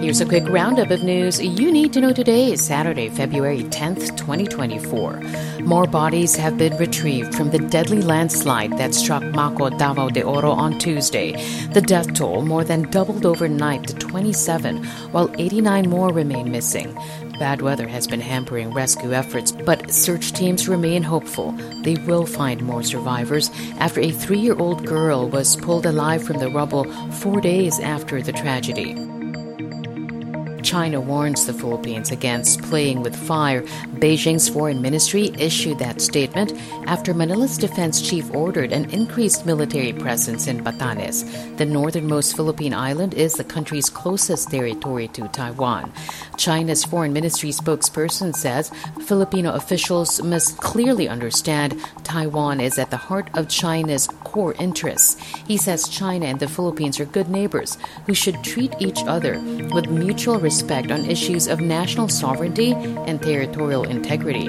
Here's a quick roundup of news you need to know today, Saturday, February 10th, 2024. More bodies have been retrieved from the deadly landslide that struck Mako Davao de Oro on Tuesday. The death toll more than doubled overnight to 27, while 89 more remain missing. Bad weather has been hampering rescue efforts, but search teams remain hopeful they will find more survivors after a 3-year-old girl was pulled alive from the rubble 4 days after the tragedy. China warns the Philippines against playing with fire. Beijing's foreign ministry issued that statement after Manila's defense chief ordered an increased military presence in Batanes. The northernmost Philippine island is the country's closest territory to Taiwan. China's foreign ministry spokesperson says Filipino officials must clearly understand Taiwan is at the heart of China's core interests. He says China and the Philippines are good neighbors who should treat each other with mutual respect on issues of national sovereignty and territorial integrity.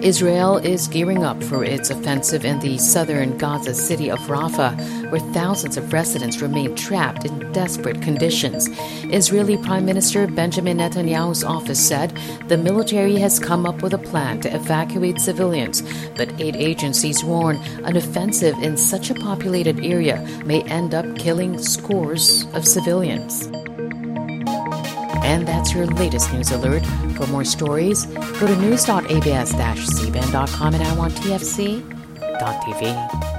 Israel is gearing up for its offensive in the southern Gaza city of Rafah, where thousands of residents remain trapped in desperate conditions. Israeli Prime Minister Benjamin Netanyahu's office said the military has come up with a plan to evacuate civilians, but aid agencies warn an offensive in such a populated area may end up killing scores of civilians. And that's your latest news alert. For more stories, go to news.abs-cbn.com and iwanttfc.tv.